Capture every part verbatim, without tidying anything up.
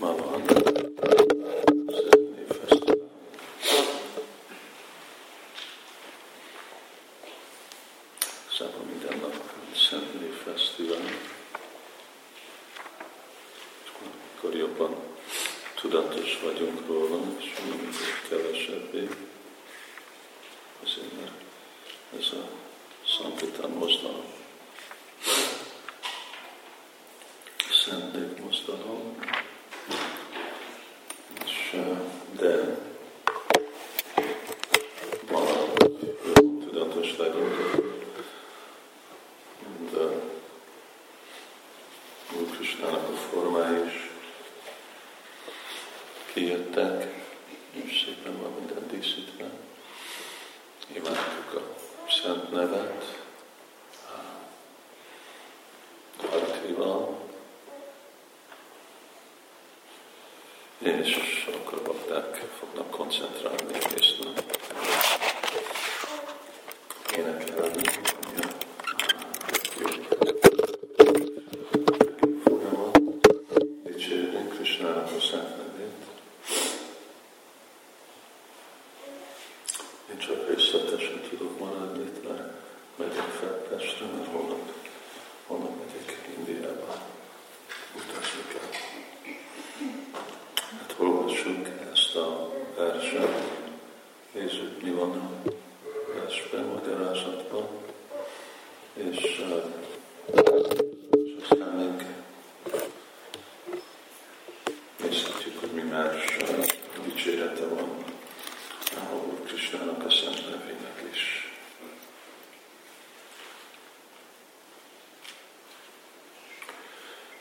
magad, szedni feszülni. Szóval minden nap szedni feszülni. Akkor jobban tudatos vagyunk róla, és mindig kevesebbé. Azért, mert ez a Sankirtan mozdalom. Szentdék mozdalom. És, de valahogy tudatos legyünk. De Úr Krisnának a formái is kijöttek, és szépen van minden díszítve. Imádjuk a Szent nevet, Bhaktival. Én is akkor bakták fognak koncentrálni egész nap. Énekelni. Fogom dicsérni Krisnának a Szent nevét. Én csak részletesen tudok maradni itt, mert megyek fel Pestre, mert holnap, holnap megyek Indiába. Utazni kell. Hát olvassuk ezt a verset. Nézzük, mi van a versben, magyarázatban. És, és aztán még nézhetjük, hogy mi más dicsérete van Úr Krisnának a Szent nevének is.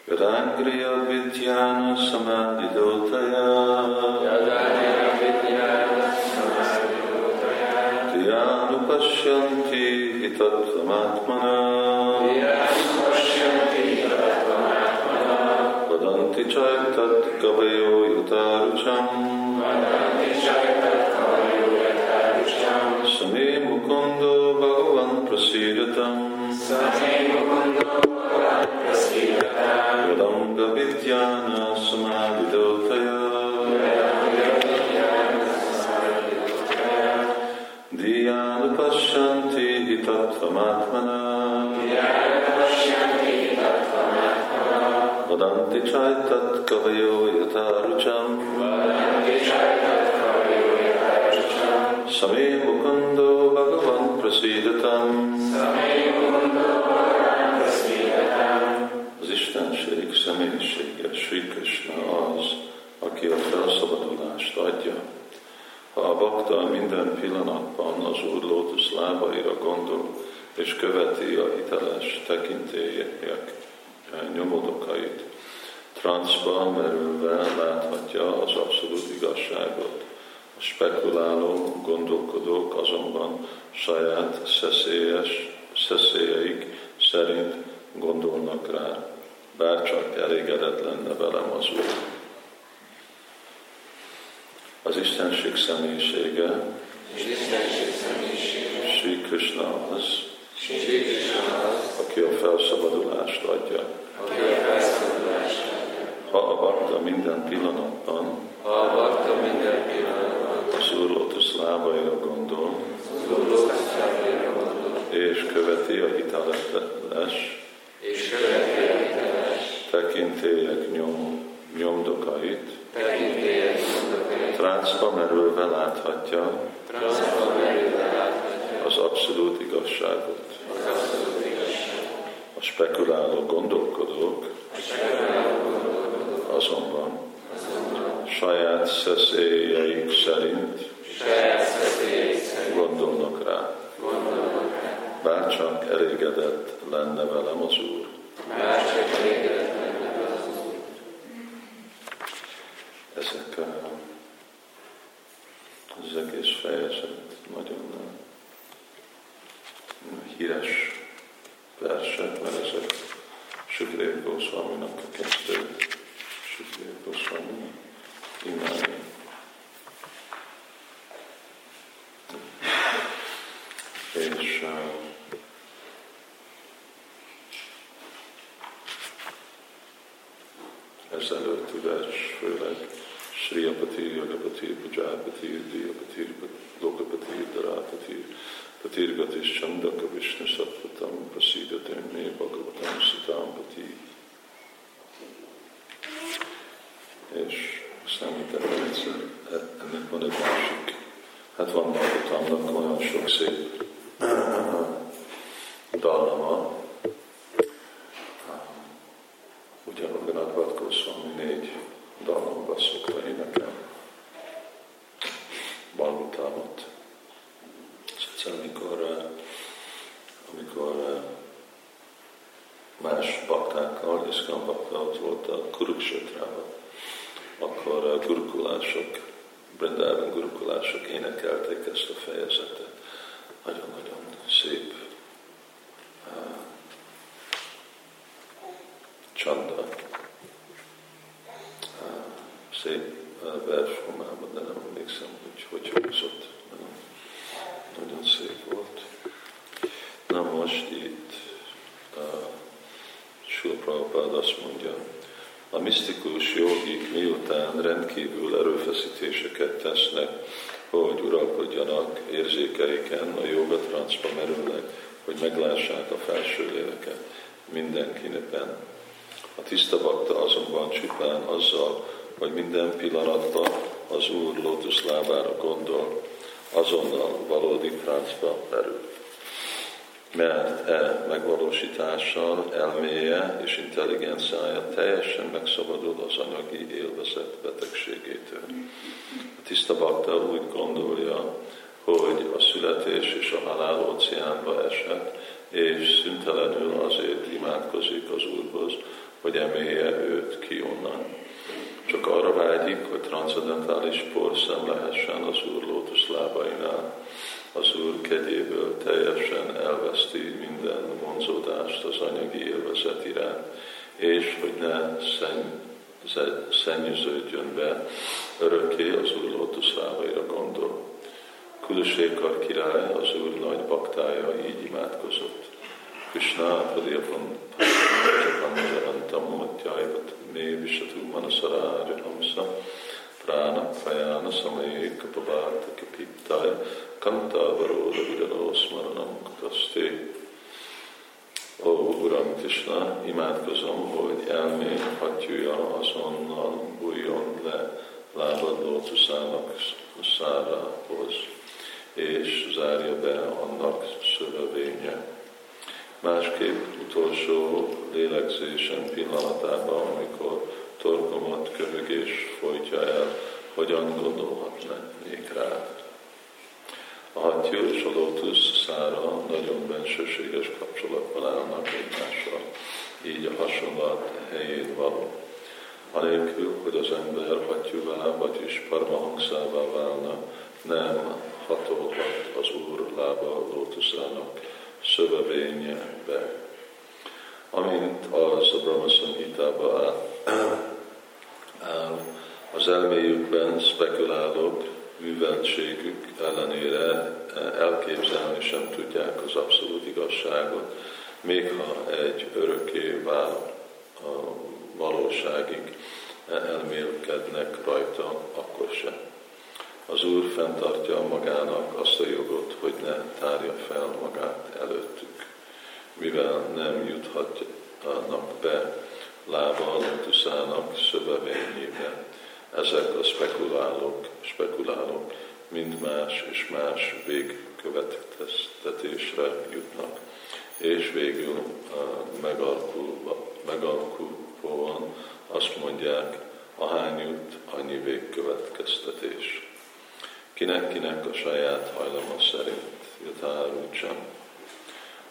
Yadangriya vidyana samadidotaya Yadangriya vidyana samadidotaya Tiyanupasyanti hitattvamatmana Tiyanupasyanti hitattvamatmana Vadanti chaitat kavayo yatarucham Vadanti chaitat Same Mukundo Bhagavan Prasidatam Same Mukundo Bhagavan Prasidatam Vedanga Vidyana Samadidotaya Vedanga Vidyana Samadidotaya Dhyana Pasyanti Hitattvamatmana Dhyana Pasyanti Hitattvamatmana Vadanti Chaitat Kavayo Yatarucham Vadanti Chaitat Same Mukundo Bhagavan Prasidatam Same Mukundo Bhagavan Prasidatam Az Istenség személyisége, Sri Krishna az, aki a felszabadulást adja. Ha a bakta minden pillanatban az Úr lótusz lábaira gondol, és követi a hiteles tekintélyek nyomodokait, transzba merülve láthatja az abszolút igazságot. A spekuláló gondolkodók azonban saját szeszélyes, szeszélyeik szerint gondolnak rá, bárcsak elégedett lenne velem az Úr. Az Istenség személyisége, Sri Krishna az, aki a felszabadulást adja. Ha a bakta minden pillanatban, az Úr lótusz lábaira gondol, és követi a hiteles tekintélyek nyom, nyomdokait, tráncba merülve láthatja az abszolút igazságot. A spekuláló gondolkodók azonban saját szeszélyeik szerint, szerint gondolnak rá. Gondolnak rá. Bárcsak elégedett lenne velem az Úr. Bárcsak elégedett lenne velem az Úr. Ezek a, az egész fejezet nagyon híres versek, mert ezek Sukadeva Goszváminak a kezdő Sukadeva Goszvámi imádni. És uh, ez ezelőtt, üvecs, főleg Sriyapati, Jagapati, Pujapati, Diyapati, Lokapati, Dharapati, Patirgati, Chandaka, Vishnu, Sattvatam, Prasidatem, Me, Bhagavatam, Sitampati. És számítanak ennek van egy másik. Hát van Bhagavatamnak olyan sok szép dallama. Ugyanúgy a Vadkosszalmi négy dallamban szokta énekel. Balmutámat. Szóval amikor, amikor más baktákkal, iszkán baktákkal volt a Kurukshetrában, akkor a gurukulások, Brindában gurukulások énekelték ezt a fejezetet. Nagyon-nagyon szép csanda, szép versformában, de nem emlékszem, hogy hogy hangzott. Nagyon szép volt. Na most itt Srila Prabhupád azt mondja, a misztikus jogik miután rendkívül erőfeszítéseket tesznek, hogy uralkodjanak érzékeiken, a joga transzba merülnek, hogy meglássák a felső léleket mindenkiben. A tiszta bakta azonban csupán azzal, hogy minden pillanatban az Úr lótuszlábára gondol, azonnal valódi táncba merül. Mert e megvalósítással elméje és intelligenciája teljesen megszabadul az anyagi élvezet betegségétől. A tiszta bakta úgy gondolja, hogy a születés és a halál óceánba esett, és szüntelenül azért imádkozik az Úrhoz, hogy emelje őt ki onnan. Csak arra vágyik, hogy transzendentális porszem lehessen az Úr lótuszlábainál. Az Úr kegyéből teljesen elveszti minden vonzódást az anyagi élvezet iránt, és hogy ne szennyeződjön be, örökké az Úr lótuszlábaira gondol. Kurusékar király, az Úr nagy baktája így imádkozott. Krishna Padyapan Pajapantamutyaivat Mévisatú Manasarájahamsa Prának Fajána Samaé Kapabárta Kipittája Kantávaróda Vidanószmaranam Kutaszté. Ó Uram Krishna, imádkozom, hogy elmém hattyúja azonnal bújjon le lábad lótuszának szárához, és zárja be annak szövevénye. Másképp utolsó lélegzésem pillanatában, amikor torkomat köhögés folytja el, hogyan gondolhatnék rád. A hattyú és a lótusz szára nagyon bensőséges kapcsolatban állnak egymással, így a hasonlat helyén való. Anélkül, hogy az ember hattyúvá, vagyis paramahangszává válna, nem hatolhat az Úr lába lótuszának szövevénybe. Amint az a Brahma Samhitába áll, az elméjükben spekulálók műveltségük ellenére elképzelni sem tudják az abszolút igazságot, még ha egy örökké vál a valóságig elmélkednek rajta, akkor sem. Az Úr fenntartja magának azt a jogot, hogy ne tárja fel magát előttük, mivel nem juthatnak be lába a lótuszának szövevényébe. Ezek a spekulálók, spekulálók mind más és más végkövetkeztetésre jutnak, és végül megalkulva, megalkulóan azt mondják, ahány jut, annyi végkövetkeztetés. Kinek-kinek a saját hajlama szerint jutárultsam.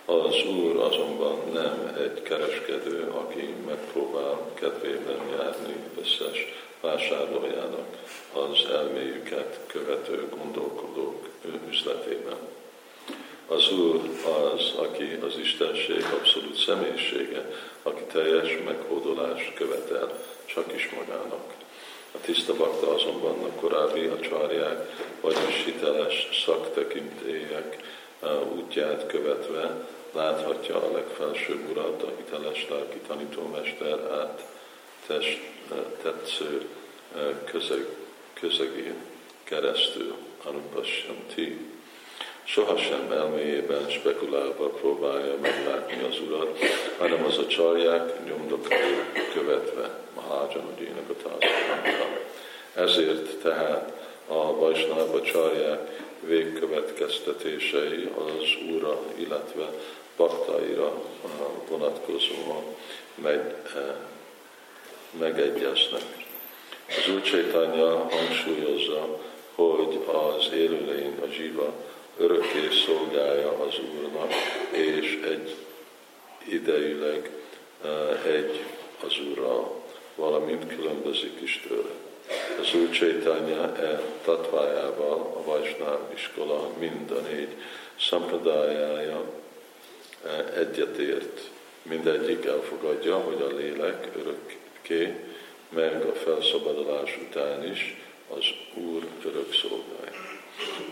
Az Úr azonban nem egy kereskedő, aki megpróbál kedvében járni összes vásárlójának az elméjüket követő gondolkodók üzletében. Az Úr az, aki az Istenség abszolút személyisége, aki teljes meghódolást követel csak is magának. A tiszta bakta azonban a korábbi acsárják, vagyis hiteles szaktekintélyek útját követve láthatja a legfelsőbb urat, a hiteles lelki tanítómester át test tetsző közeg, közegén keresztül Anupassyanti. Sohasem elméjében spekulálva próbálja meglátni az Urat, hanem az acsarják nyomdokkal követve Mahájanodjinak a tázatlanra. Ezért tehát a Vaisnava acsarják végkövetkeztetései az Úrra, illetve baktáira vonatkozóan meg, megegyeznek. Az Úr Csaitanya hangsúlyozza, hogy az élőlény, a zsíva örökké szolgálja az Úrnak, és egy idejűleg egy az Úrral, valamint különbözik is tőle. Az Úr Csaitanya e tatvájával a Vaisnáv iskola mind a négy szampradájája egyetért. Mindegyik elfogadja, hogy a lélek örökké, meg a felszabadulás után is az Úr örök szolgálja.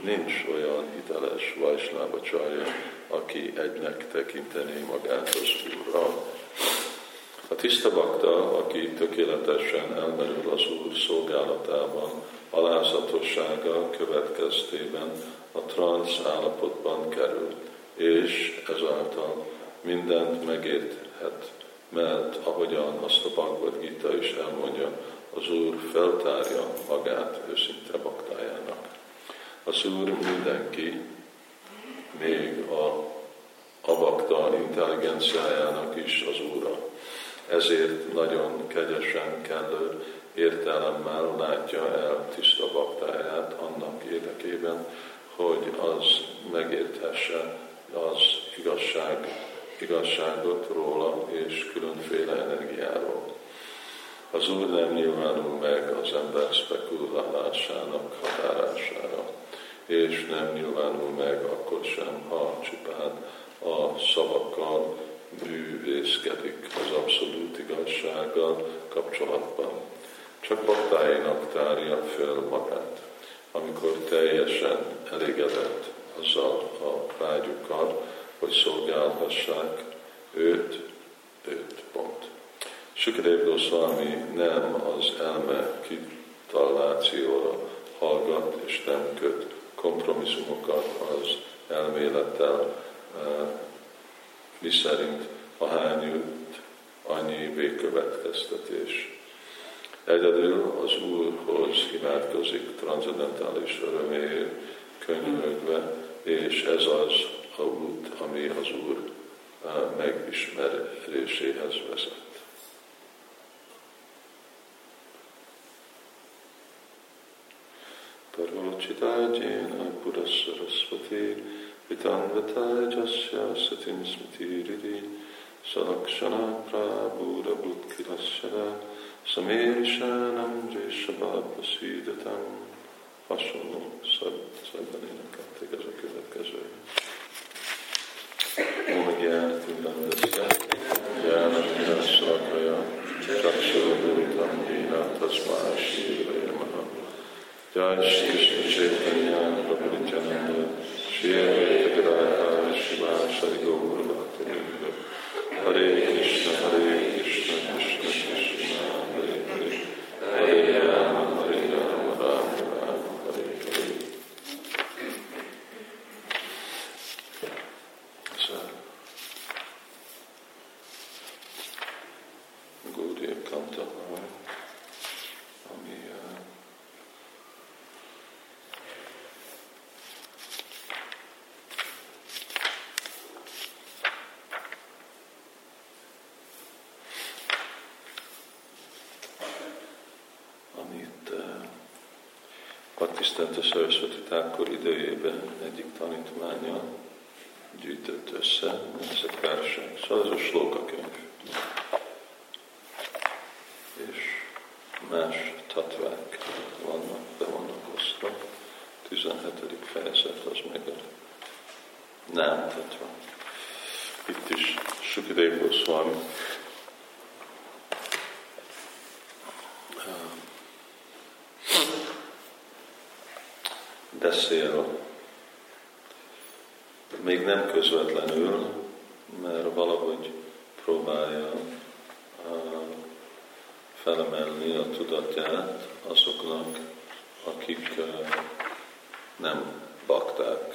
Nincs olyan hiteles Vaisnava csarja, aki egynek tekintené magát az Úrral. A tiszta bakta, aki tökéletesen elmerül az Úr szolgálatában, alázatossága következtében a transz állapotban kerül, és ezáltal mindent megérthet, mert ahogyan azt a Bhagavad Gita is elmondja, az Úr feltárja magát őszinte baktájának. Az Úr mindenki, még a, a bakta intelligenciájának is az Úra. Ezért nagyon kegyesen, kellő értelemmel látja el tiszta baktáját annak érdekében, hogy az megérthesse az igazság, igazságot róla és különféle energiáról. Az Úr nem nyilvánul meg az ember spekulálásának határására, és nem nyilvánul meg akkor sem, ha csupán a szavakkal bűvészkedik az abszolút igazsággal kapcsolatban. Csak baktáinak tárja föl magát, amikor teljesen elégedett azzal a vágyukkal, hogy szolgálhassák őt, őt pont. Sukadev Goszvámi nem az elme kitalációra hallgat, és nem köt kompromisszumokat az elmélettel, mi szerint ahány jut, annyi végkövetkeztetés. Egyedül az Úrhoz imádkozik transzendentális öröméért, könyörögve, és ez az a út, ami az Úr megismeréséhez vezet. Parvalochitájéna Purasarasvati Vitanvatájasya Satim Smitiri Salakshana Prabhuda Bhutkilasya Samerishanam Jésabhapasídatam Hasonló szabbanénekat igaz a következő. Móha gyártunk rendezve, gyárnak gyárszakraja, csaksorogutam gyénát, az más hírre maha. Gyárs Kisna Csétanyán, Prabhudityananda, Sérvei Tagadálya, Sivásari Góvarvát, Rövő. Hare Krishna, Hare Krishna, Krishna Krishna, Hare Hare, Hare Rama, Hare Rama, Rama Rama, Hare Hare. Patisztelt a Sarasvati Thakur időjében egyik tanítmánya gyűjtött össze, ez a kárság. Szóval ez a slókakönyv. És más tatvák vannak, de vannak osztra. tizenhetedik fejezet az meg a nem tatva. Itt is Sukadev Goszvámi beszél, még nem közvetlenül, mert valahogy próbálja felemelni a tudatját azoknak, akik nem bakták.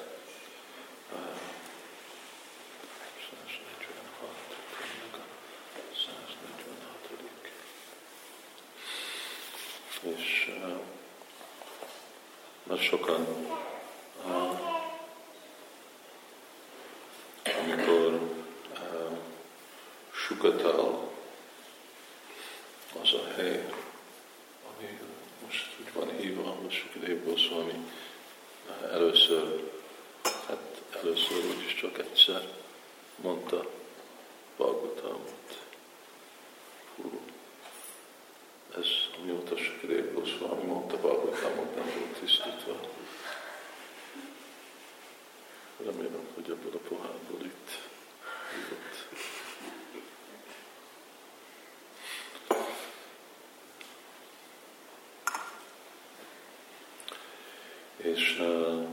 És mert sokan, amikor Sukatál, az a hely, ami most úgy van hívva, most Sukadév Goszvámi először, hát először úgyis csak egyszer mondta Bhagavatamot. Hú, ez amióta Sukadév Goszvámi mondta Bhagavatamot, nem volt tisztítva. Remélem, hogy ebből a pohárból itt jutott. És uh,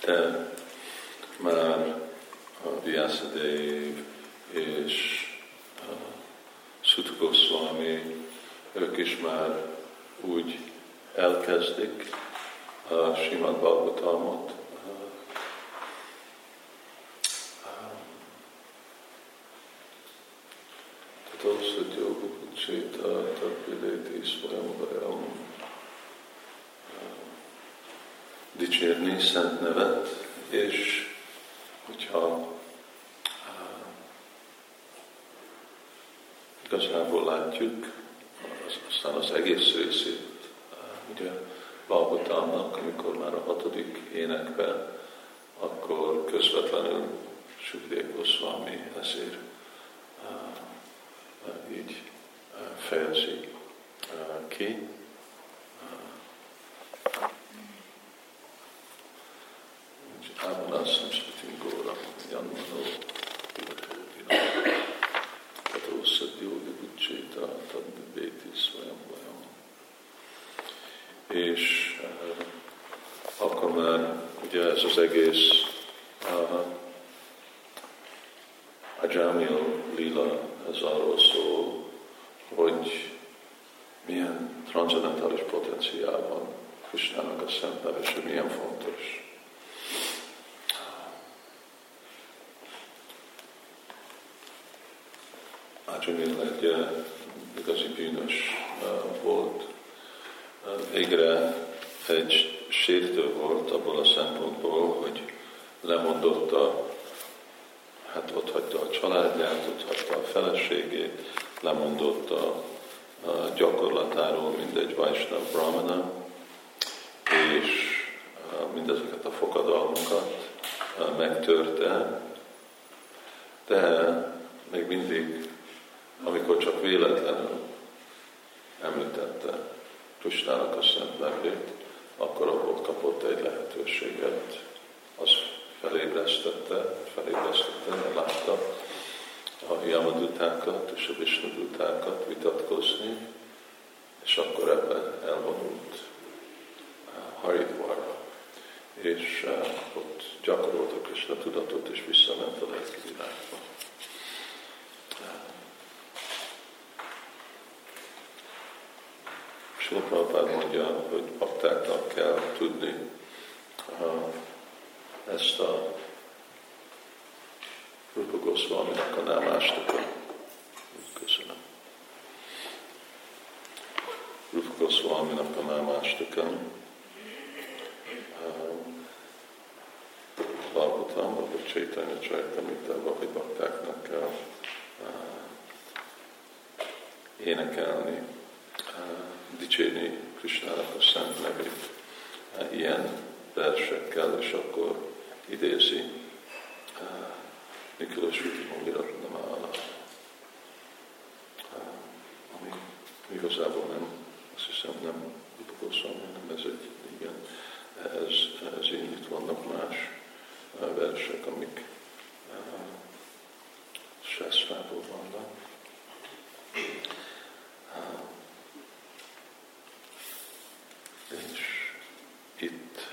te már uh, Vyasadeva és uh, Sutta Goswami, ők is már úgy elkezdik uh, Srimad Bhagavatamot, uh, tehát az, hogy jó, Séta, tapjadéti, szvajambarjam. Dicsérni szent nevet, és hogyha igazából látjuk, az, aztán az egész részét, ugye Bhagavatamnak, amikor már a hatodik énekben, akkor közvetlenül Sukadév Goszvámi ezért így fejezi ki. Ámanászom születünk góra, Janmanó, Katószad Jódi Bucséta, Tadbéti Szvajambajam. És akkor már ugye ez az egész Ajamil Lila, ez arról szól, hogy milyen transzendentális potenciál van Krisnának a szemben, és milyen fontos. Ajamil egy igazi bűnös volt. Végre egy sértő volt abból a szempontból, hogy lemondott a, hát ott hagyta a családját, ott hagyta a feleségét, lemondott a, a gyakorlatáról, mindegy Vaishnava Brahmana, és a, mindezeket a fogadalmakat a, megtörte, de még mindig, amikor csak véletlenül említette Krisnának a szent nevét, akkor abból kapott egy lehetőséget, az felébresztette, felébresztette, látta a Yamadutákat és a Visnudutákat vitatkozni, és akkor ebben elvonult Haridvarra, és ott gyakorolta Krisna tudatot, és visszament a lelki világba. Srila Prabhupád mondja, hogy baktáknak kell tudni ezt a Rupa Goszváminak a námástika. Köszönöm. Rupa Goszváminak a námástika. Bhagavatam, vagy Chaitanya Charitamritában, hogy baktáknak kell énekelni, dicsérni Krisnának a szent nevét. Ilyen versekkel, és akkor idézi Nikolas Vitimongiratnamála, ami igazából nem, azt hiszem nem upakoszom, hanem ez egy, igen, ez, ez így itt vannak más versek, amik Sászfából vannak. És itt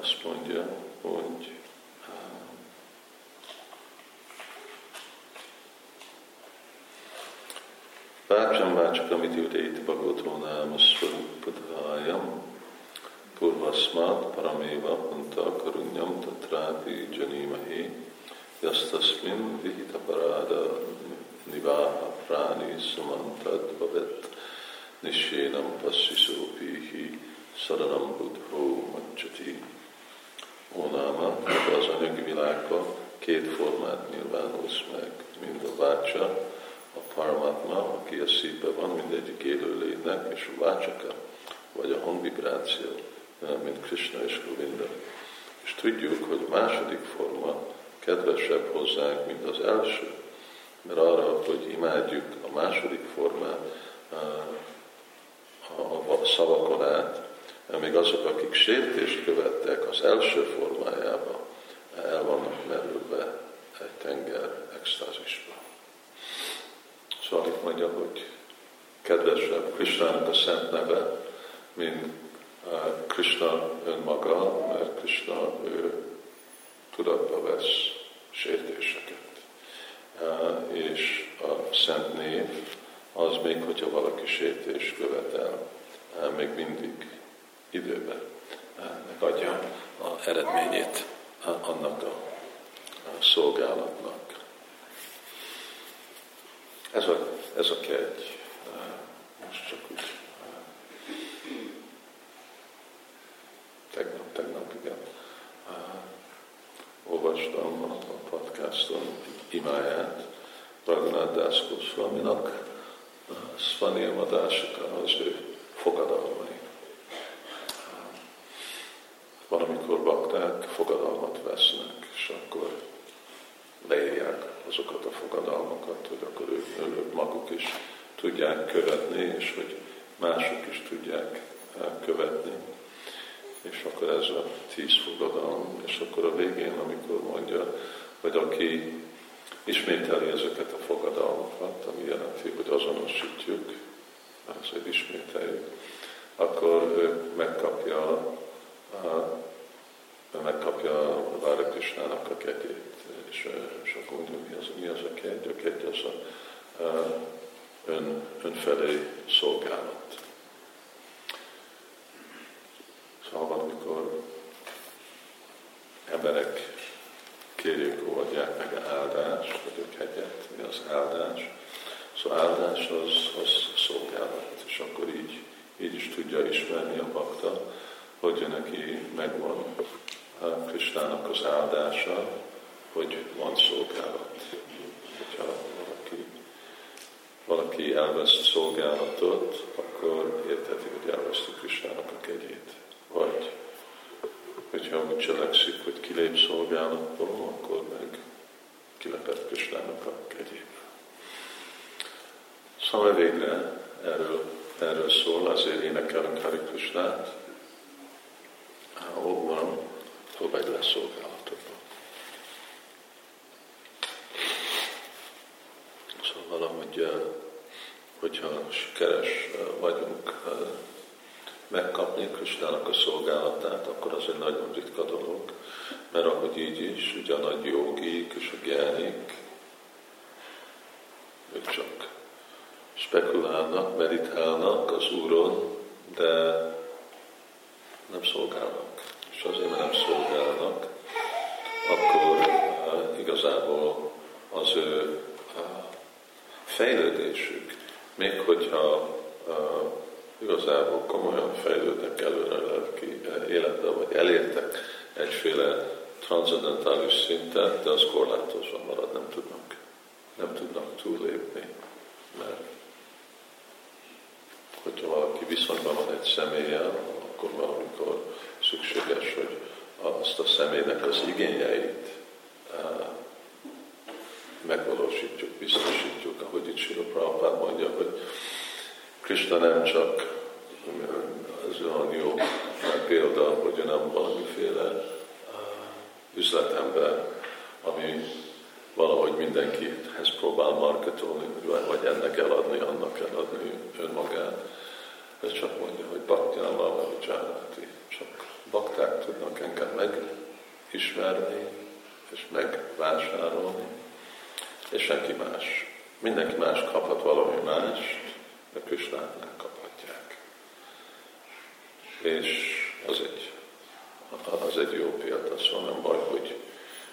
azt mondja, hogy Vácsam vácsakamit ültéti Bhagavatónál Masvarupadhájam, Purvaszmát Paraméva Panta Karunyam Tatrápi Janimahi, Jasztaszmin Vihita Paráda Niváha Práni Sumantad Bhavet, Nishénam Passisópihi Szaranam Buddhó Maccsati. Ónáma, ebben az anyagi világban két formát nyilvánulsz meg, mind a vácsa, a paramatma, aki a szívben van mindegyik élőlénynek, és a vácsaka, vagy a hangvibráció, mint Krishna és Govinda. És tudjuk, hogy a második forma kedvesebb hozzánk, mint az első, mert arra, hogy imádjuk a második formát, a szavakon át, még azok, akik sértést követtek az első formájába, el vannak merülve egy tenger extázisba. Szóval itt mondja, hogy kedvesebb Krisnának a szent neve, mint Krishna önmaga, mert Krishna ő tudatba vesz sértéseket. És a szent név az még, hogyha valaki sértést követel, még mindig időben megadja az eredményét annak a szolgálatnak. Ez a, ez a kegy. Most csak úgy. Tegnap, tegnap, igen. Olvastam a podcaston imáját Raghunath Dász Goszvaminak, Szvaniamadásuka az ő fogadalmai. Van, amikor bakták fogadalmat vesznek, és akkor leírják azokat a fogadalmakat, hogy akkor ők, ők maguk is tudják követni, és hogy mások is tudják követni. És akkor ez a tíz fogadalom, és akkor a végén, amikor mondja, hogy aki ismételi ezeket a fogadalmakat, ami jelenti, hogy azonosítjuk, azért ismételjük, akkor ő megkapja megkapja a Várakrisnának a kegyét, és, és akkor mondja, mi az, mi az a kegy? A kegy az a, a ön, önfelé szolgálat. Szóval van, amikor emberek kérjék, oldják meg az áldást, vagy a kegyet, mi az áldás. Szóval áldás az, az szolgálat, és akkor így, így is tudja ismerni a bakta, hogy neki megvan Krisnának az áldása, hogy van szolgálat. Hogyha valaki, valaki elveszt szolgálatot, akkor értheti, hogy elveszti Krisnának a kegyét. Vagy hogyha úgy cselekszik, hogy kilép szolgálatból, akkor meg kilépett Krisnának a kegyébe. Szóval végre erről, erről szól, azért énekelünk Hari Krisnát, ahol van, hol vagy lesz szolgálatokban. Szóval valahogy, hogyha sikeres vagyunk megkapni Krisnának a szolgálatát, akkor az egy nagyon ritka dolog, mert ahogy így is, ugye a nagy jogik és a gyánik, ők csak spekulálnak, meditálnak az Úron, de nem szolgálnak. És azért, mert nem szolgálnak, akkor uh, igazából az ő uh, fejlődésük, még hogyha uh, igazából komolyan fejlődnek előre lelki életbe, vagy elértek egyféle transzendentális szintet, de az korlátozva marad, nem tudnak, nem tudnak túllépni, mert hogyha valaki viszonyban van egy személlyel, akkor valamikor szükséges, hogy azt a személynek az igényeit megvalósítjuk, biztosítjuk, ahogy itt Srila Prabhupád mondja, hogy Krishna nem csak ez olyan jó példa, hogy ő nem valamiféle üzletember, ami valahogy mindenkihez próbál marketolni, vagy ennek eladni, annak eladni önmagát. Ez csak mondja, hogy baktyával vagy csárláti. Csak bakták tudnak engem megismerni, és megvásárolni, és senki más. Mindenki más kaphat valami mást, de Krishnánál kaphatják. És az egy, az egy jó példa, szóval nem baj, hogy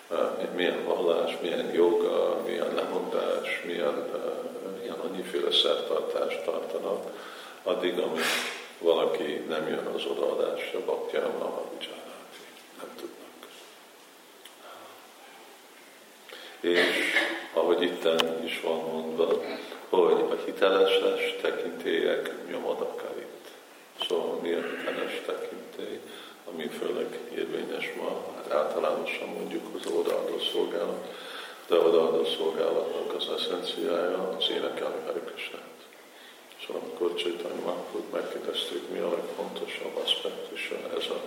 uh, milyen vallás, milyen joga, milyen lemondás, milyen, uh, milyen annyiféle szertartást tartanak, addig, amíg valaki nem jön az odaadásra, baktyámmal a vicsáráti. Nem tudnak. És ahogy itten is van mondva, hogy a hitelesles tekintélyek nyomadakait. Szóval mi a hiteles tekintély, ami főleg érvényes ma, hát általánosan mondjuk az odaadó szolgálat, de odaadó szolgálatnak az eszenciája az énekelni Hare Krishnát. Szóval amikor Csaitanya Mahaprabhut megkérdeztük, mi a legfontosabb aspektusa ez a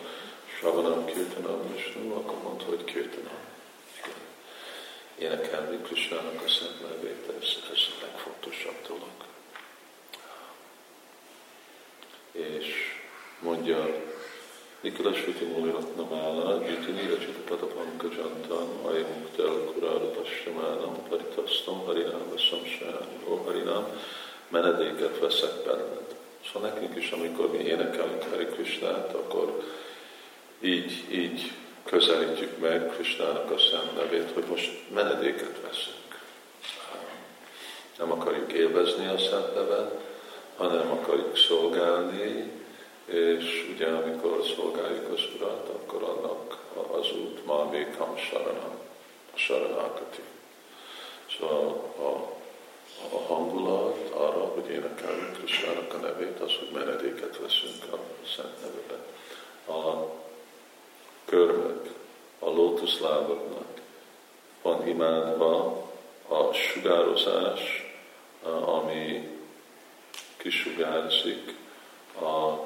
Shravanam Kirtanam Vishnu, akkor mondta, hogy Kirtanam. Énekelni Krisnának a szent nevét, ez, ez a legfontosabb dolog. És mondja, Nikulasviti Muliratnamála, Gyutinira Csitapatapanka Jantam, Ajamuktel Kurára Passamánam, Paritasztam, Harinám, Veszamsán, Harinám, menedéket veszek benned. Szóval nekünk is, amikor mi énekelünk Hare Krisnát, akkor így, így, közelítjük meg Krisnának a szent nevét, hogy most menedéket veszünk. Nem akarjuk élvezni a szent nevet, hanem akarjuk szolgálni, és ugye amikor szolgáljuk az Urat, akkor annak az út Malmékam Saranam, a Saranakati. Szóval a, a, a hangulat arra, hogy énekelünk Krisnának a nevét, az, hogy menedéket veszünk a szent nevében. A körnek, a lótuszlábaknak van imádva a sugározás, ami kisugárzik a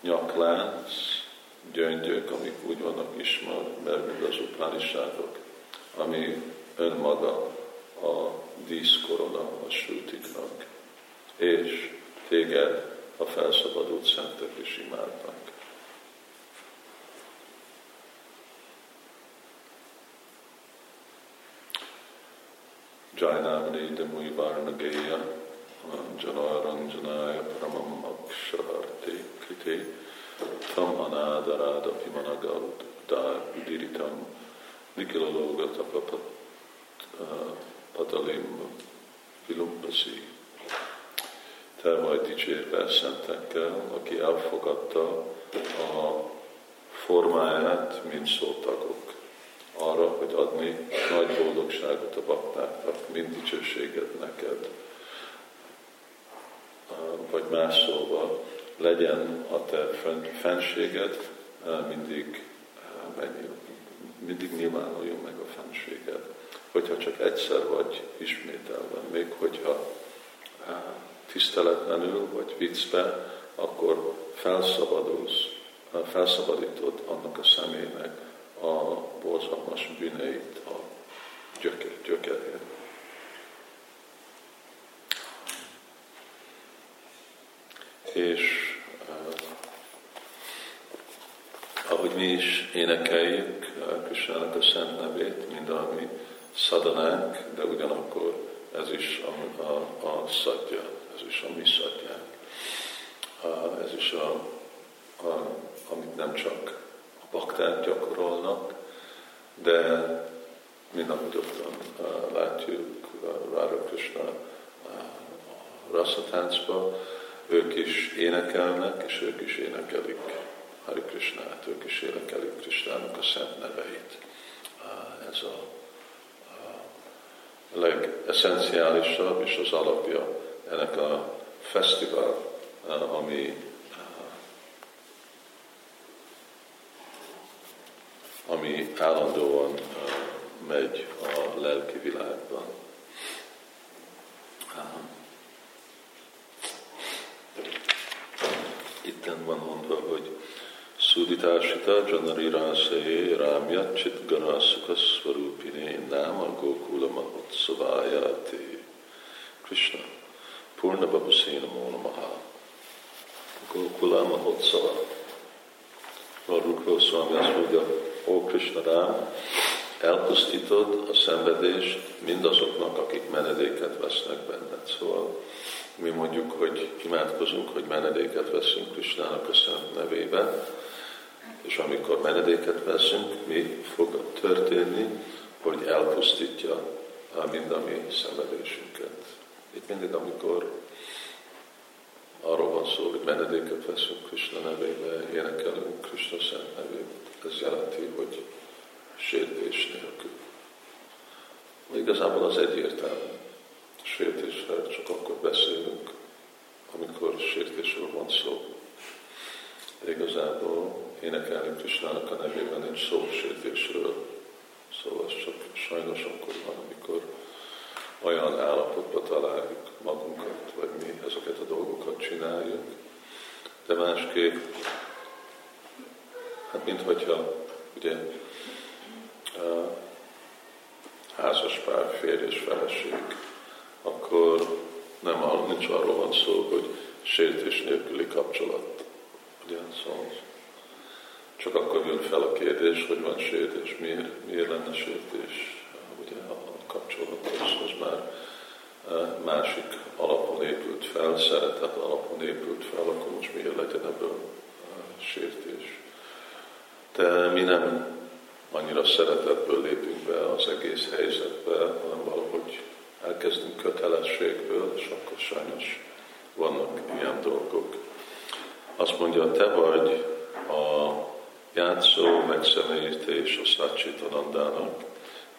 nyaklánc gyöngyök, amik úgy vannak ismerve, mint az upániságok, ami önmaga a díszkorona a srutiknak, és téged a felszabadult szentek is imádnak. Jainamani de mui varnageya, janaranjanaya paramam akshararti kriti, tam anadarada pimanagal da udiritam, nikilaloga tapapat patalim vilumpasi. Te majd dicsérve szentekkel, aki elfogadta a formáját, mint szótagok. Arra, hogy adni nagy boldogságot a baktáknak, mind dicsőséget neked. Vagy más szóval, legyen a te fennséged, mindig, mindig nyilvánuljon meg a fennséged. Hogyha csak egyszer vagy ismételve, még hogyha tiszteletlenül vagy viccbe, akkor felszabadulsz, felszabadítod annak a személynek a borzalmas bűneit, a gyöker, gyökerén. És eh, ahogy mi is énekeljük Krisnának a szent nevét, mind a mi szadanánk, de ugyanakkor ez is a, a, a szadja, ez is a mi szadjánk. Ez is a, a, amit nem csak baktát gyakorolnak, de mindannyian látjuk Radha Krishna rasszatáncban, ők is énekelnek, és ők is énekelik Hare Krishnát, ők is énekelik Krisnának a szent neveit. Ez a legesszenciálisabb és az alapja ennek a fesztivál, ami ami állandóan megy a lelki világban. Itten van mondva, hogy Szuditásita Janari Rászé Rámya Csitgarászuka Svarupiné Náma Gokula Mahotsavájáté Krishna Purna Babuséna Móna Mahá Gokula Mahotsavá. Rukó Szvámi azt mondja, Ó Krishnadám, elpusztítod a szenvedést mindazoknak, akik menedéket vesznek benned. Szóval mi mondjuk, hogy imádkozunk, hogy menedéket veszünk Krisnának a szent nevébe, és amikor menedéket veszünk, mi fog történni, hogy elpusztítja mind a mi szenvedésünket. Itt mindig, amikor arról van szó, hogy menedéket veszünk Krisna nevébe, énekelünk Krisna szent nevébe, ez jelenti, hogy sértés nélkül. Igazából az egyértelmű. Sértésről csak akkor beszélünk, amikor sértésről van szó. Igazából énekelni Krisnának a nevében nincs szó sértésről. Szóval ez csak sajnos akkor van, amikor olyan állapotba találjuk magunkat, vagy mi ezeket a dolgokat csináljuk. De másképp, hát minthogyha ugye házaspár, férj és feleség, akkor nem, nincs arról van szó, hogy sértés nélküli kapcsolat. Ugye, szóval csak akkor jön fel a kérdés, hogy van sértés, miért, miért lenne sértés. Ugye a kapcsolat az már másik alapon épült fel, szeretet alapon épült fel, akkor most miért legyen ebből sértés. De mi nem annyira szeretetből lépünk be az egész helyzetbe, hanem valahogy elkezdünk kötelességből, és akkor sajnos vannak ilyen dolgok. Azt mondja, te vagy a játszó megszemélyítés a Szachitanandának,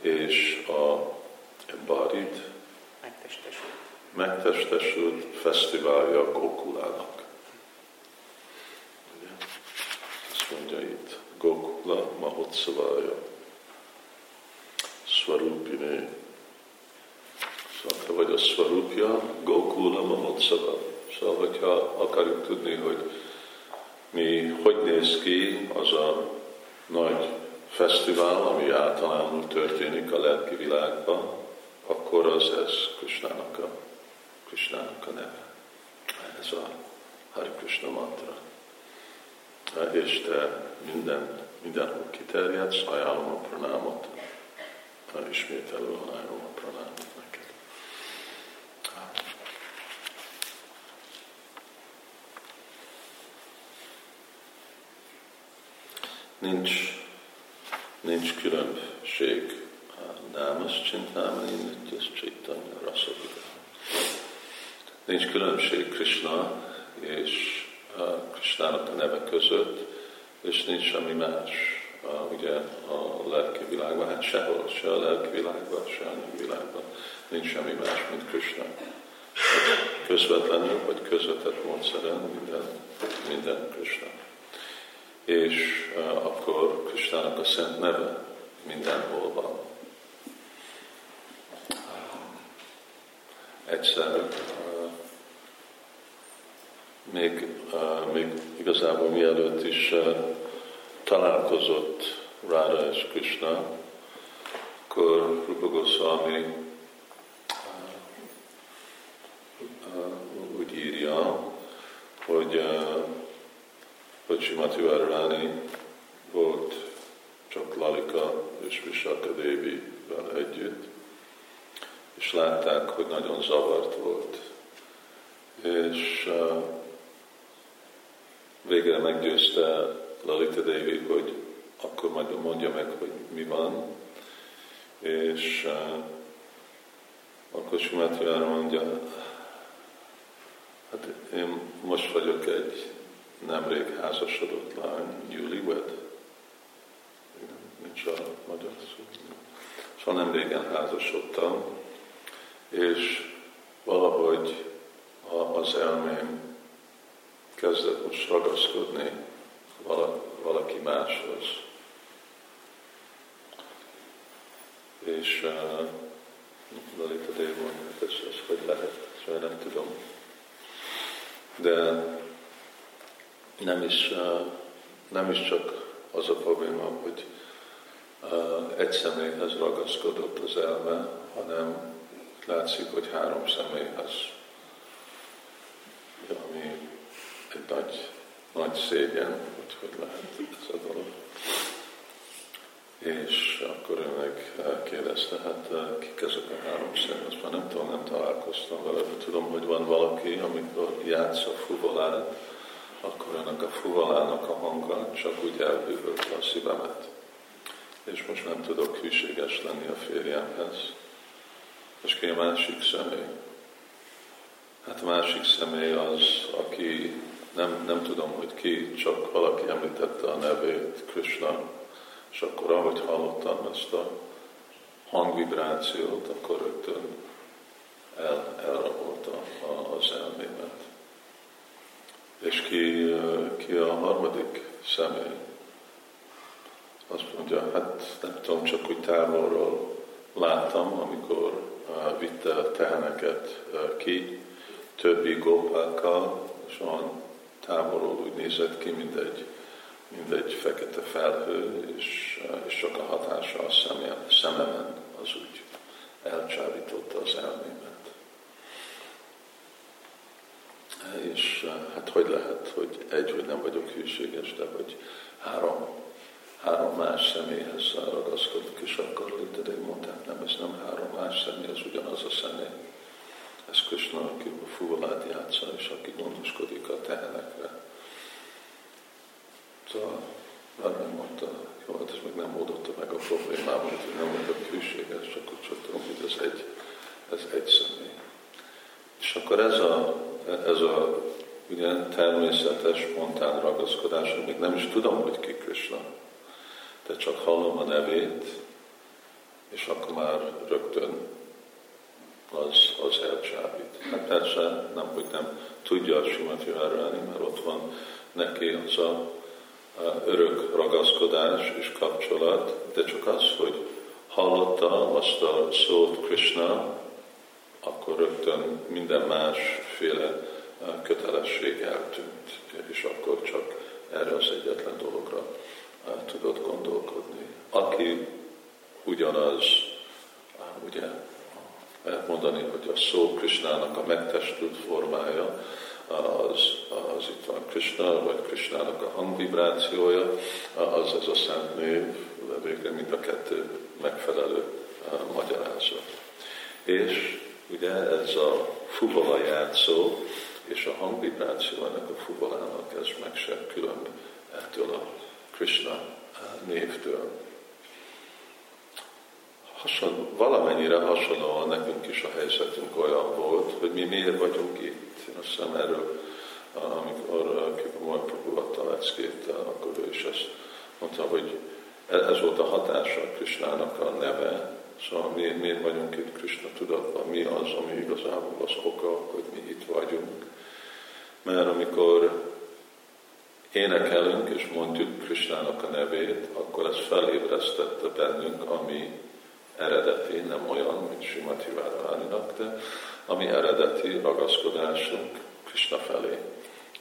és a Barid megtestesült, megtestesült fesztiválja a Gokulának. Azt mondja itt, Gokula Mahotsavája, Svarupiné. Szóval te vagy a Svarupja, Gokula Mahotsavája. Szóval, hogyha akarjuk tudni, hogy mi hogy néz ki az a nagy fesztivál, ami általában történik a lelki világban, akkor az ez Krisnának a, Krisnának a neve. Ez a Hari Krishna mantra. És te minden, mindenhol kiterjedsz, ajánlom a pranámot, ismételően ajánlom a pranámot neked. Nincs Nincs különbség námas csintámani, nittyas csaitanya rasa vigraham. Nincs különbség Krishna és Krishnának a neve között, és nincs semmi más, ugye a lelki világban, hát sehol, se a lelki világban, se a világban, nincs semmi más, mint Krishna. Közvetlenül, vagy közvetett módszeren minden, minden Krishna. És uh, akkor Krisnának a szent neve mindenhol van. Egyszer uh, még, uh, még igazából mielőtt is uh, találkozott Ráda és Krishna, akkor Rupa Goszvámi uh, uh, úgy írja, hogy uh, Simati Várváni volt csak Lalika és Visaka Dévivel együtt, és látták, hogy nagyon zavart volt. És uh, végre meggyőzte Lalita Dévi, hogy akkor majd mondja meg, hogy mi van, és uh, akkor Simati Várváni mondja, hát én most vagyok egy nemrég házasodott lány, newlywed, nincs a magyar szó. Szóval nem régen házasodtam, és valahogy az elmém kezdett most ragaszkodni valaki máshoz. És Lalita Dévi mondja, hogy ez hogy lehet, szóval nem tudom. De Nem is, nem is csak az a probléma, hogy egy személyhez ragaszkodott az elme, hanem látszik, hogy három személyhez. Ami egy nagy, nagy szégyen, hogy hogy lehet ez a dolog. És akkor ő meg kérdezte, hát kik ezek a három személy, azt már nem tudom, nem találkoztam vele, de tudom, hogy van valaki, amikor játsz a fuvalán, akkor ennek a fuvalának a hanga csak úgy elhűvölte a szívemet. És most nem tudok hűséges lenni a férjemhez. És ki a másik személy? Hát a másik személy az, aki nem, nem tudom, hogy ki, csak valaki említette a nevét, Krishna. És akkor, ahogy hallottam ezt a hangvibrációt, akkor rögtön el, elraboltam az elmémet. És ki, ki a harmadik személy? Azt mondja, hát nem tudom, csak úgy távolról láttam, amikor vitte a teheneket ki, többi gópákkal, és olyan távolról úgy nézett ki, mint egy mindegy fekete felhő, és, és csak a hatása a szemem, szememen, az úgy elcsábította az elmémet. És hát hogy lehet, hogy egy, hogy nem vagyok hűséges, de hogy három, három más személyhez ragaszkodok, és akkor létedik, mondták, nem, ez nem három más személy, ez ugyanaz a személy. Ez Krishna, aki a fuvalát játsza, és aki gondoskodik a tehenekre. Szóval Vármely mondta, jó, hát ez meg nem oldotta meg a problémámat, hogy nem mondok hűséges, csak úgy csodálom, hogy ez egy, ez egy személy. És akkor ez a, ez a ugye, természetes, spontán ragaszkodás, még nem is tudom, hogy ki Krishna, de csak hallom a nevét, és akkor már rögtön az, az elcsábít. Hát persze nem, hogy nem tudja a Srimad Vihárani, mert ott van neki az a örök ragaszkodás és kapcsolat, de csak az, hogy hallotta azt a szót Krishna, akkor rögtön minden másféle kötelesség eltűnt, és akkor csak erre az egyetlen dologra tudott gondolkodni. Aki ugyanaz, ugye lehet mondani, hogy a szó Krishnának a megtestült formája, Az, az itt van Krishna, vagy Krishnának a hangvibrációja, az ez a szent név, végre mind a kettő megfelelő uh, magyarázat. És ugye ez a fuvala játszó és a hangvibráció ennek a fuvalának, ez meg sem külön ettől a Krishna névtől. Hasonló, valamennyire hasonlóan nekünk is a helyzetünk olyan volt, hogy mi miért vagyunk itt. Én azt hiszem erről, amikor Kipamoly Prabhu adta a leckét, akkor ő is ezt mondta, hogy ez volt a hatása a Krishnának a neve. Szóval mi, miért vagyunk itt Krishna tudatban, mi az, ami igazából az oka, hogy mi itt vagyunk. Mert amikor énekelünk és mondjuk Krishnának a nevét, akkor ez felébresztette bennünk, ami eredeti, nem olyan, mint Srimad Viháraninak, de ami eredeti ragaszkodásunk Krishna felé.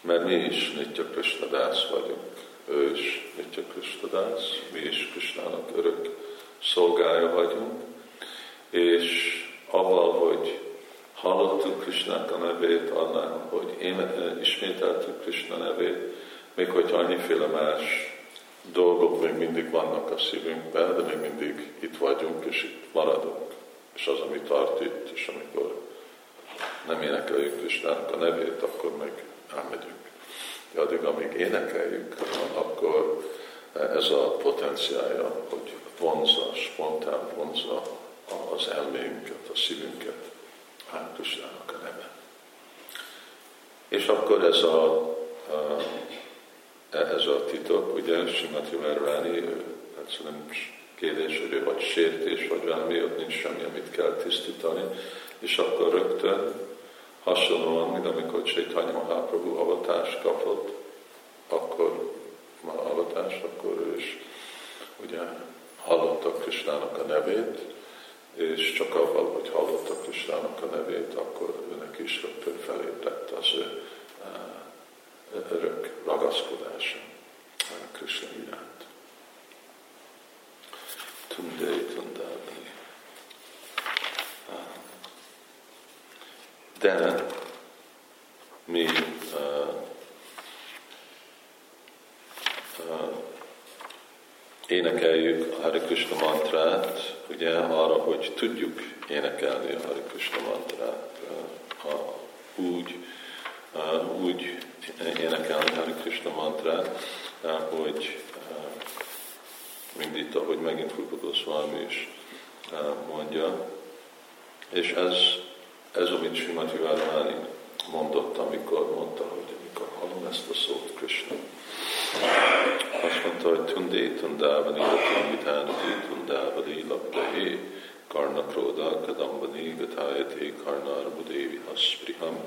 Mert mi is Nitya Krishna Dász vagyunk. Ő is Nitya Krishna Dász, mi is Krishnának örök szolgája vagyunk. És avval, hogy hallottuk Krishnának a nevét, annál, hogy ismételtük Krishna nevét, még hogyha annyiféle más dolgok még mindig vannak a szívünkben, de még mindig itt vagyunk, és itt maradunk. És az, ami tart itt, és amikor nem énekeljük Krisztának a nevét, akkor meg elmegyünk. De addig, amíg énekeljük, akkor ez a potenciálja, hogy vonzza, spontán vonzza az elménket, a szívünket, hát Krisztának a neve. És akkor ez a, a Ez a titok, ugye Srimad Vihárani, hát nincs kérdés, hogy ő vagy sértés, vagy valami, ott nincs semmi, amit kell tisztítani. És akkor rögtön hasonlóan, mint amikor Chaitanya Mahaprabhu avatást kapott, akkor már avatást, akkor ő is ugye hallotta Krishnának a nevét, és csak avval, hogy hallotta Krishnának a nevét, akkor őnek is rögtön felébredt az ő örök ragaszkodása a Krishna iránt. Tundé, tundádi. De mi uh, uh, énekeljük a Hare Krishna mantrát, ugye arra, hogy tudjuk énekelni a Hare Krishna mantrát. Ha úgy, úgy énekelni a Hare Krishna mantrát, hogy mindig, ahogy megint Rupa Goswami is mondja, és ez, ez amit Srimati Várváni mondott, amikor mondta, hogy amikor hallom ezt a szót, Krishna, azt mondta, hogy tundé tundávani, tunditáni, tundávani, labdahé, karnakróda, kadambani, gatájaté, karnárbudevi, haszpriham,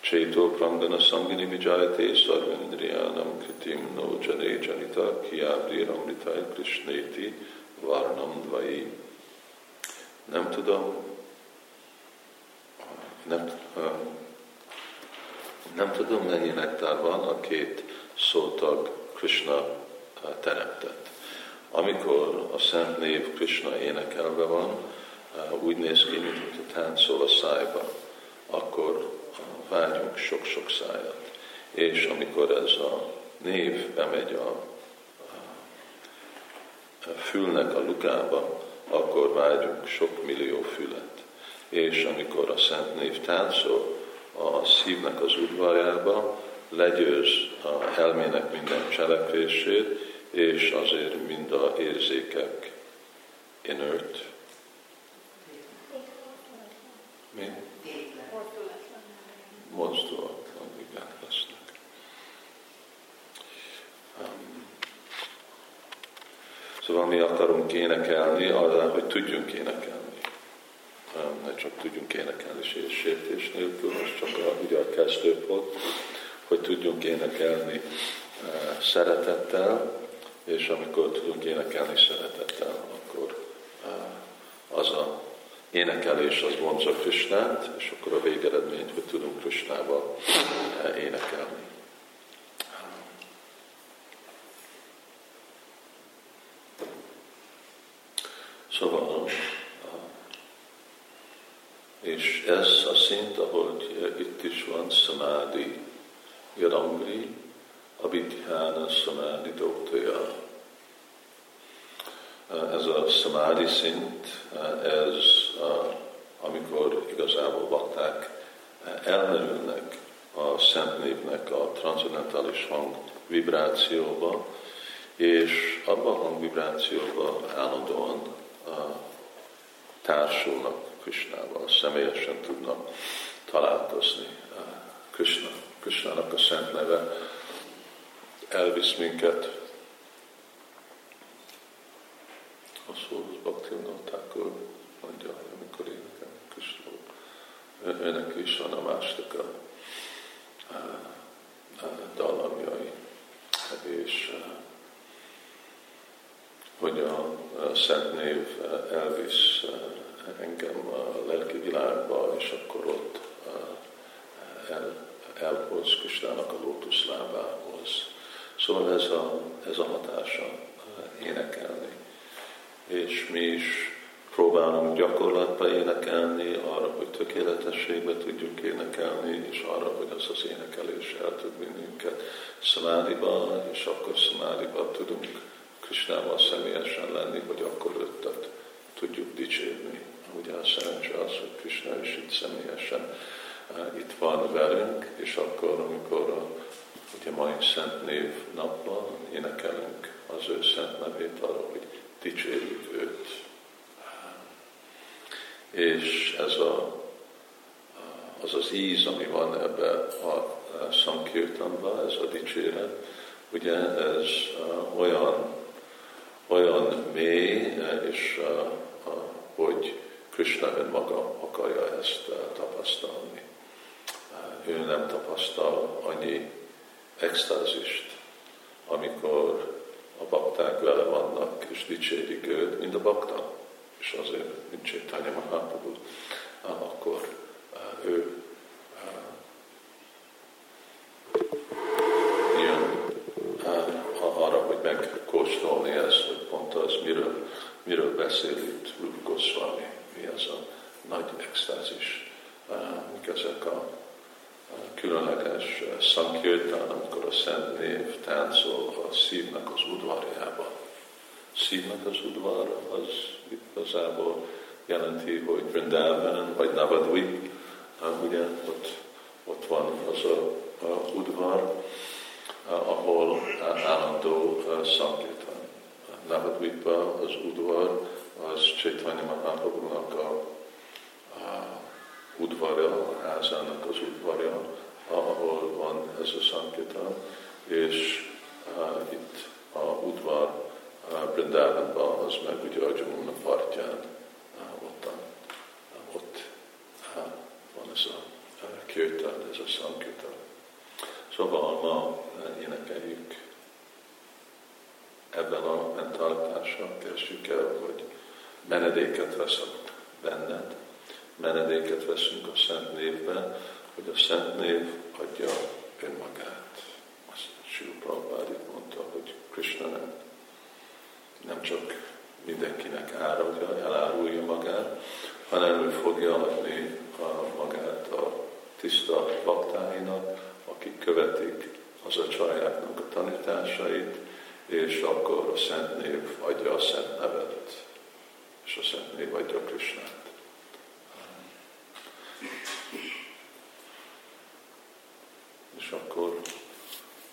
csétó prangana, szangini, vijajaté, szarvendriánam, kritim, no, jané, janita, kiábri, ramritai, krishnéti, varnam, dvai. Nem tudom, nem, nem tudom, mennyi nektár van a két szótag Krishna teremtett. Amikor a szent név Krishna énekelve van, úgy néz ki, mint a táncol a szájba, akkor várjunk sok-sok szájat. És amikor ez a név bemegy a fülnek a lukába, akkor vágyunk sok millió fület. És amikor a szent név táncol a szívnek az udvarjába, legyőz a elmének minden cselekvését, és azért mind a érzékek inert. Mi? Mozdulatlan, igen, lesznek. Szóval mi akarunk énekelni, arra, hogy tudjunk énekelni. Ne csak tudjunk énekelni sértés nélkül, most csak a, ugye a kezdőpont, hogy tudjunk énekelni szeretettel, és amikor tudunk énekelni szeretettel, akkor az a énekelés az vonzza Krishnát, és akkor a végeredmény, hogy tudunk Krishnával énekelni. Szóval, és ez a szint, ahogy itt is van, szamádi, jarangri, abidhyana, szamádi, dótaja. Ez a szamádi szint, ez amikor igazából bakták elmerülnek a szent névnek a transzendentális hang vibrációba, és abban a hang vibrációban állandóan társulnak Krishnával, személyesen tudnak találkozni Krishna. Krishnának a szent neve elvisz minket a szóhoz Bhaktivinodákor mondja, amikor énekel Krishna. Önnek is van a másnak a dallamjai, és hogy a szent név elvisz engem a lelki világba, és akkor ott el, elhoz Krisnának a lótuszlábához. Szóval ez a, ez a hatása énekelni. És mi is próbálunk gyakorlatba énekelni, arra, hogy tökéletességbe tudjuk énekelni, és arra, hogy az az énekelés el tud vinni minket szamádiba, és akkor szamádiba tudunk Krisnával személyesen lenni, hogy akkor öttet tudjuk dicsérni. Ugye a szerencsé az, hogy Krishna is itt személyesen itt van velünk, és akkor, amikor a, ugye mai szent név napban énekelünk az ő szent nevét arra, hogy dicsérjük őt. És ez a, az az íz, ami van ebbe a Sankirtanban, ez a dicséret, ugye ez olyan, olyan mély, és hogy Krishna önmaga akarja ezt tapasztalni. Ő nem tapasztal annyi extázist, amikor a bakták vele vannak, és dicsérik őt, mint a bakta, és azért nincs egy Tanya Mahaprabhu, akkor ő jön arra, hogy megkóstolni ezt, hogy pont az, miről, miről beszél itt Rupa Goswami, mi ez a nagy extázis, mik ezek a különleges szankirtán, amikor a szent név táncol a szívnek az udvarjába. szívnek az udvar, az igazából jelenti, hogy Vrindában vagy Navadvip, ugye ott, ott van az a, a udvar, ahol állandó Sankirtan. Navadvipban az udvar, az Chaitanya Mahaprabhunak a, a udvarja, a házának az udvarja, ahol van ez a Sankirtan, és a, itt a udvar Vrindavanban az meg ugye a Jamuna partján, ott, ott van ez a kirtan, ez a Sankirtan. Szóval ma énekeljük ebben a mentalitással, kezdjük el, hogy menedéket veszek benned, menedéket veszünk a Szent Névben, hogy a Szent Név adja önmagát. Azt Srila Prabhupád itt mondta, hogy Krishna nem, nem csak mindenkinek árulja, elárulja magát, hanem ő fogja adni a magát a tiszta baktáinak, akik követik az a csajáknak a tanításait, és akkor a Szent Név adja a Szent Nevet, és a Szent Név adja Krishnát. És akkor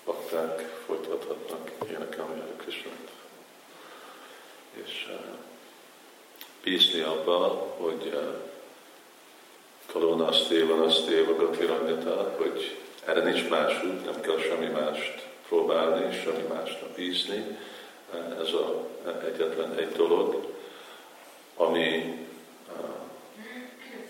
bakták folytathatnak énekelni a Krishnát. És uh, bízni abba, hogy uh, kalónasztéva, nasztéva, gatiranyata, hogy erre nincs más út, nem kell semmi mást próbálni, semmi másra bízni. Ez a egyetlen egy dolog, ami,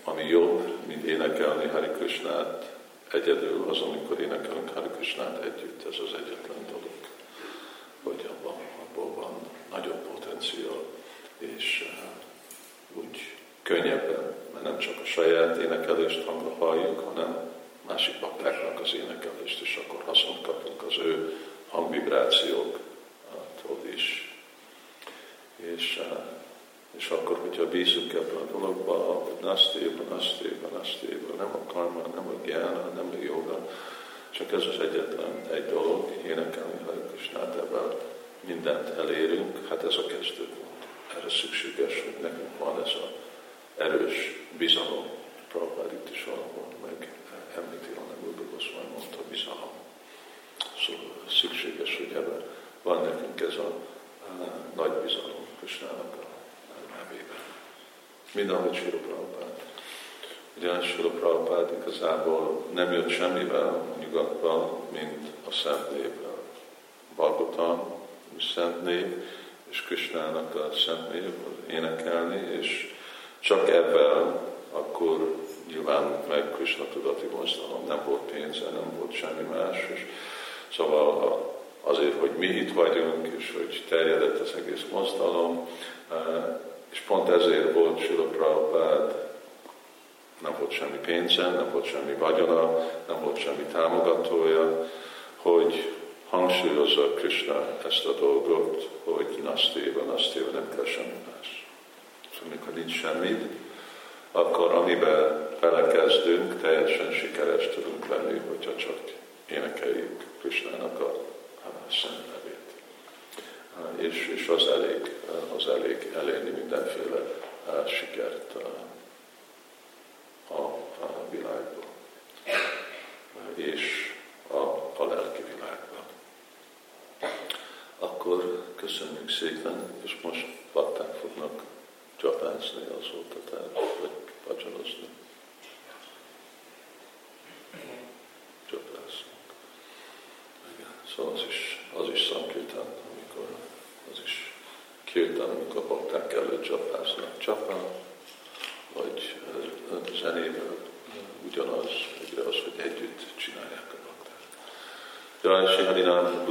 ami jobb, mint énekelni Hari Krishnát egyedül, az, amikor énekelünk Hari Krishnát együtt, ez az egyetlen dolog, hogy abban, abban van nagyobb potenciál, és úgy könnyebben, mert nem csak a saját énekelést hangra halljuk, hanem másik baktáknak az énekelést, és akkor haszont kapunk az ő hangvibrációktól is. És, és akkor, hogyha bízunk ebben a dologban, hogy nasztében, nasztében, nasztében, nem a karma, nem a gyána, nem a joga, csak ez az egyetlen egy dolog, énekelni Hari Krishnát, ebben mindent elérünk, hát ez a kezdő volt. Erre szükséges, hogy nekünk van ez az erős bizalom, Prabhupád itt is valahol meg említi, hanem Úrgagosvány mondta, bizalom. Szóval szükséges, hogy ebben van nekünk ez a nagy bizalom Krisnának a nevében. Mindenhogy Srila Prabhupád. Ugyanis Srila Prabhupád igazából nem jött semmivel nyugatban, mint a Szent Névvel. Bhagavatam, Szent Név, és Krisnának a Szent Név, énekelni, és csak ebben akkor nyilván meg Krishna tudati mozdalom, nem volt pénze, nem volt semmi más, és szóval azért, hogy mi itt vagyunk, és hogy terjedett az egész mozdalom, és pont ezért volt Srila Prabhupád, nem volt semmi pénze, nem volt semmi vagyona, nem volt semmi támogatója, hogy hangsúlyozza Krishna ezt a dolgot, hogy nasztéva, nasztéva, nem kell semmi más. Szóval mikor nincs semmit, akkor amiben belekezdünk, teljesen sikeres tudunk lenni, hogyha csak énekeljük Krisnának a, a Szent Nevét. És, és az elég, az elég elérni mindenféle sikert a, a, a világban, és a, a lelki világban. Akkor köszönjük szépen, és most bakták fognak csapázni az oltatát, vagy pacsanozni. Csapásznak. Szóval az is, az is Sankirtan, amikor az is kirtan, amikor a bakták előtt csapásznak csapán, vagy zenével ugyanaz, ugye az, hogy együtt csinálják a bakták. Jaj, Sri Harinám!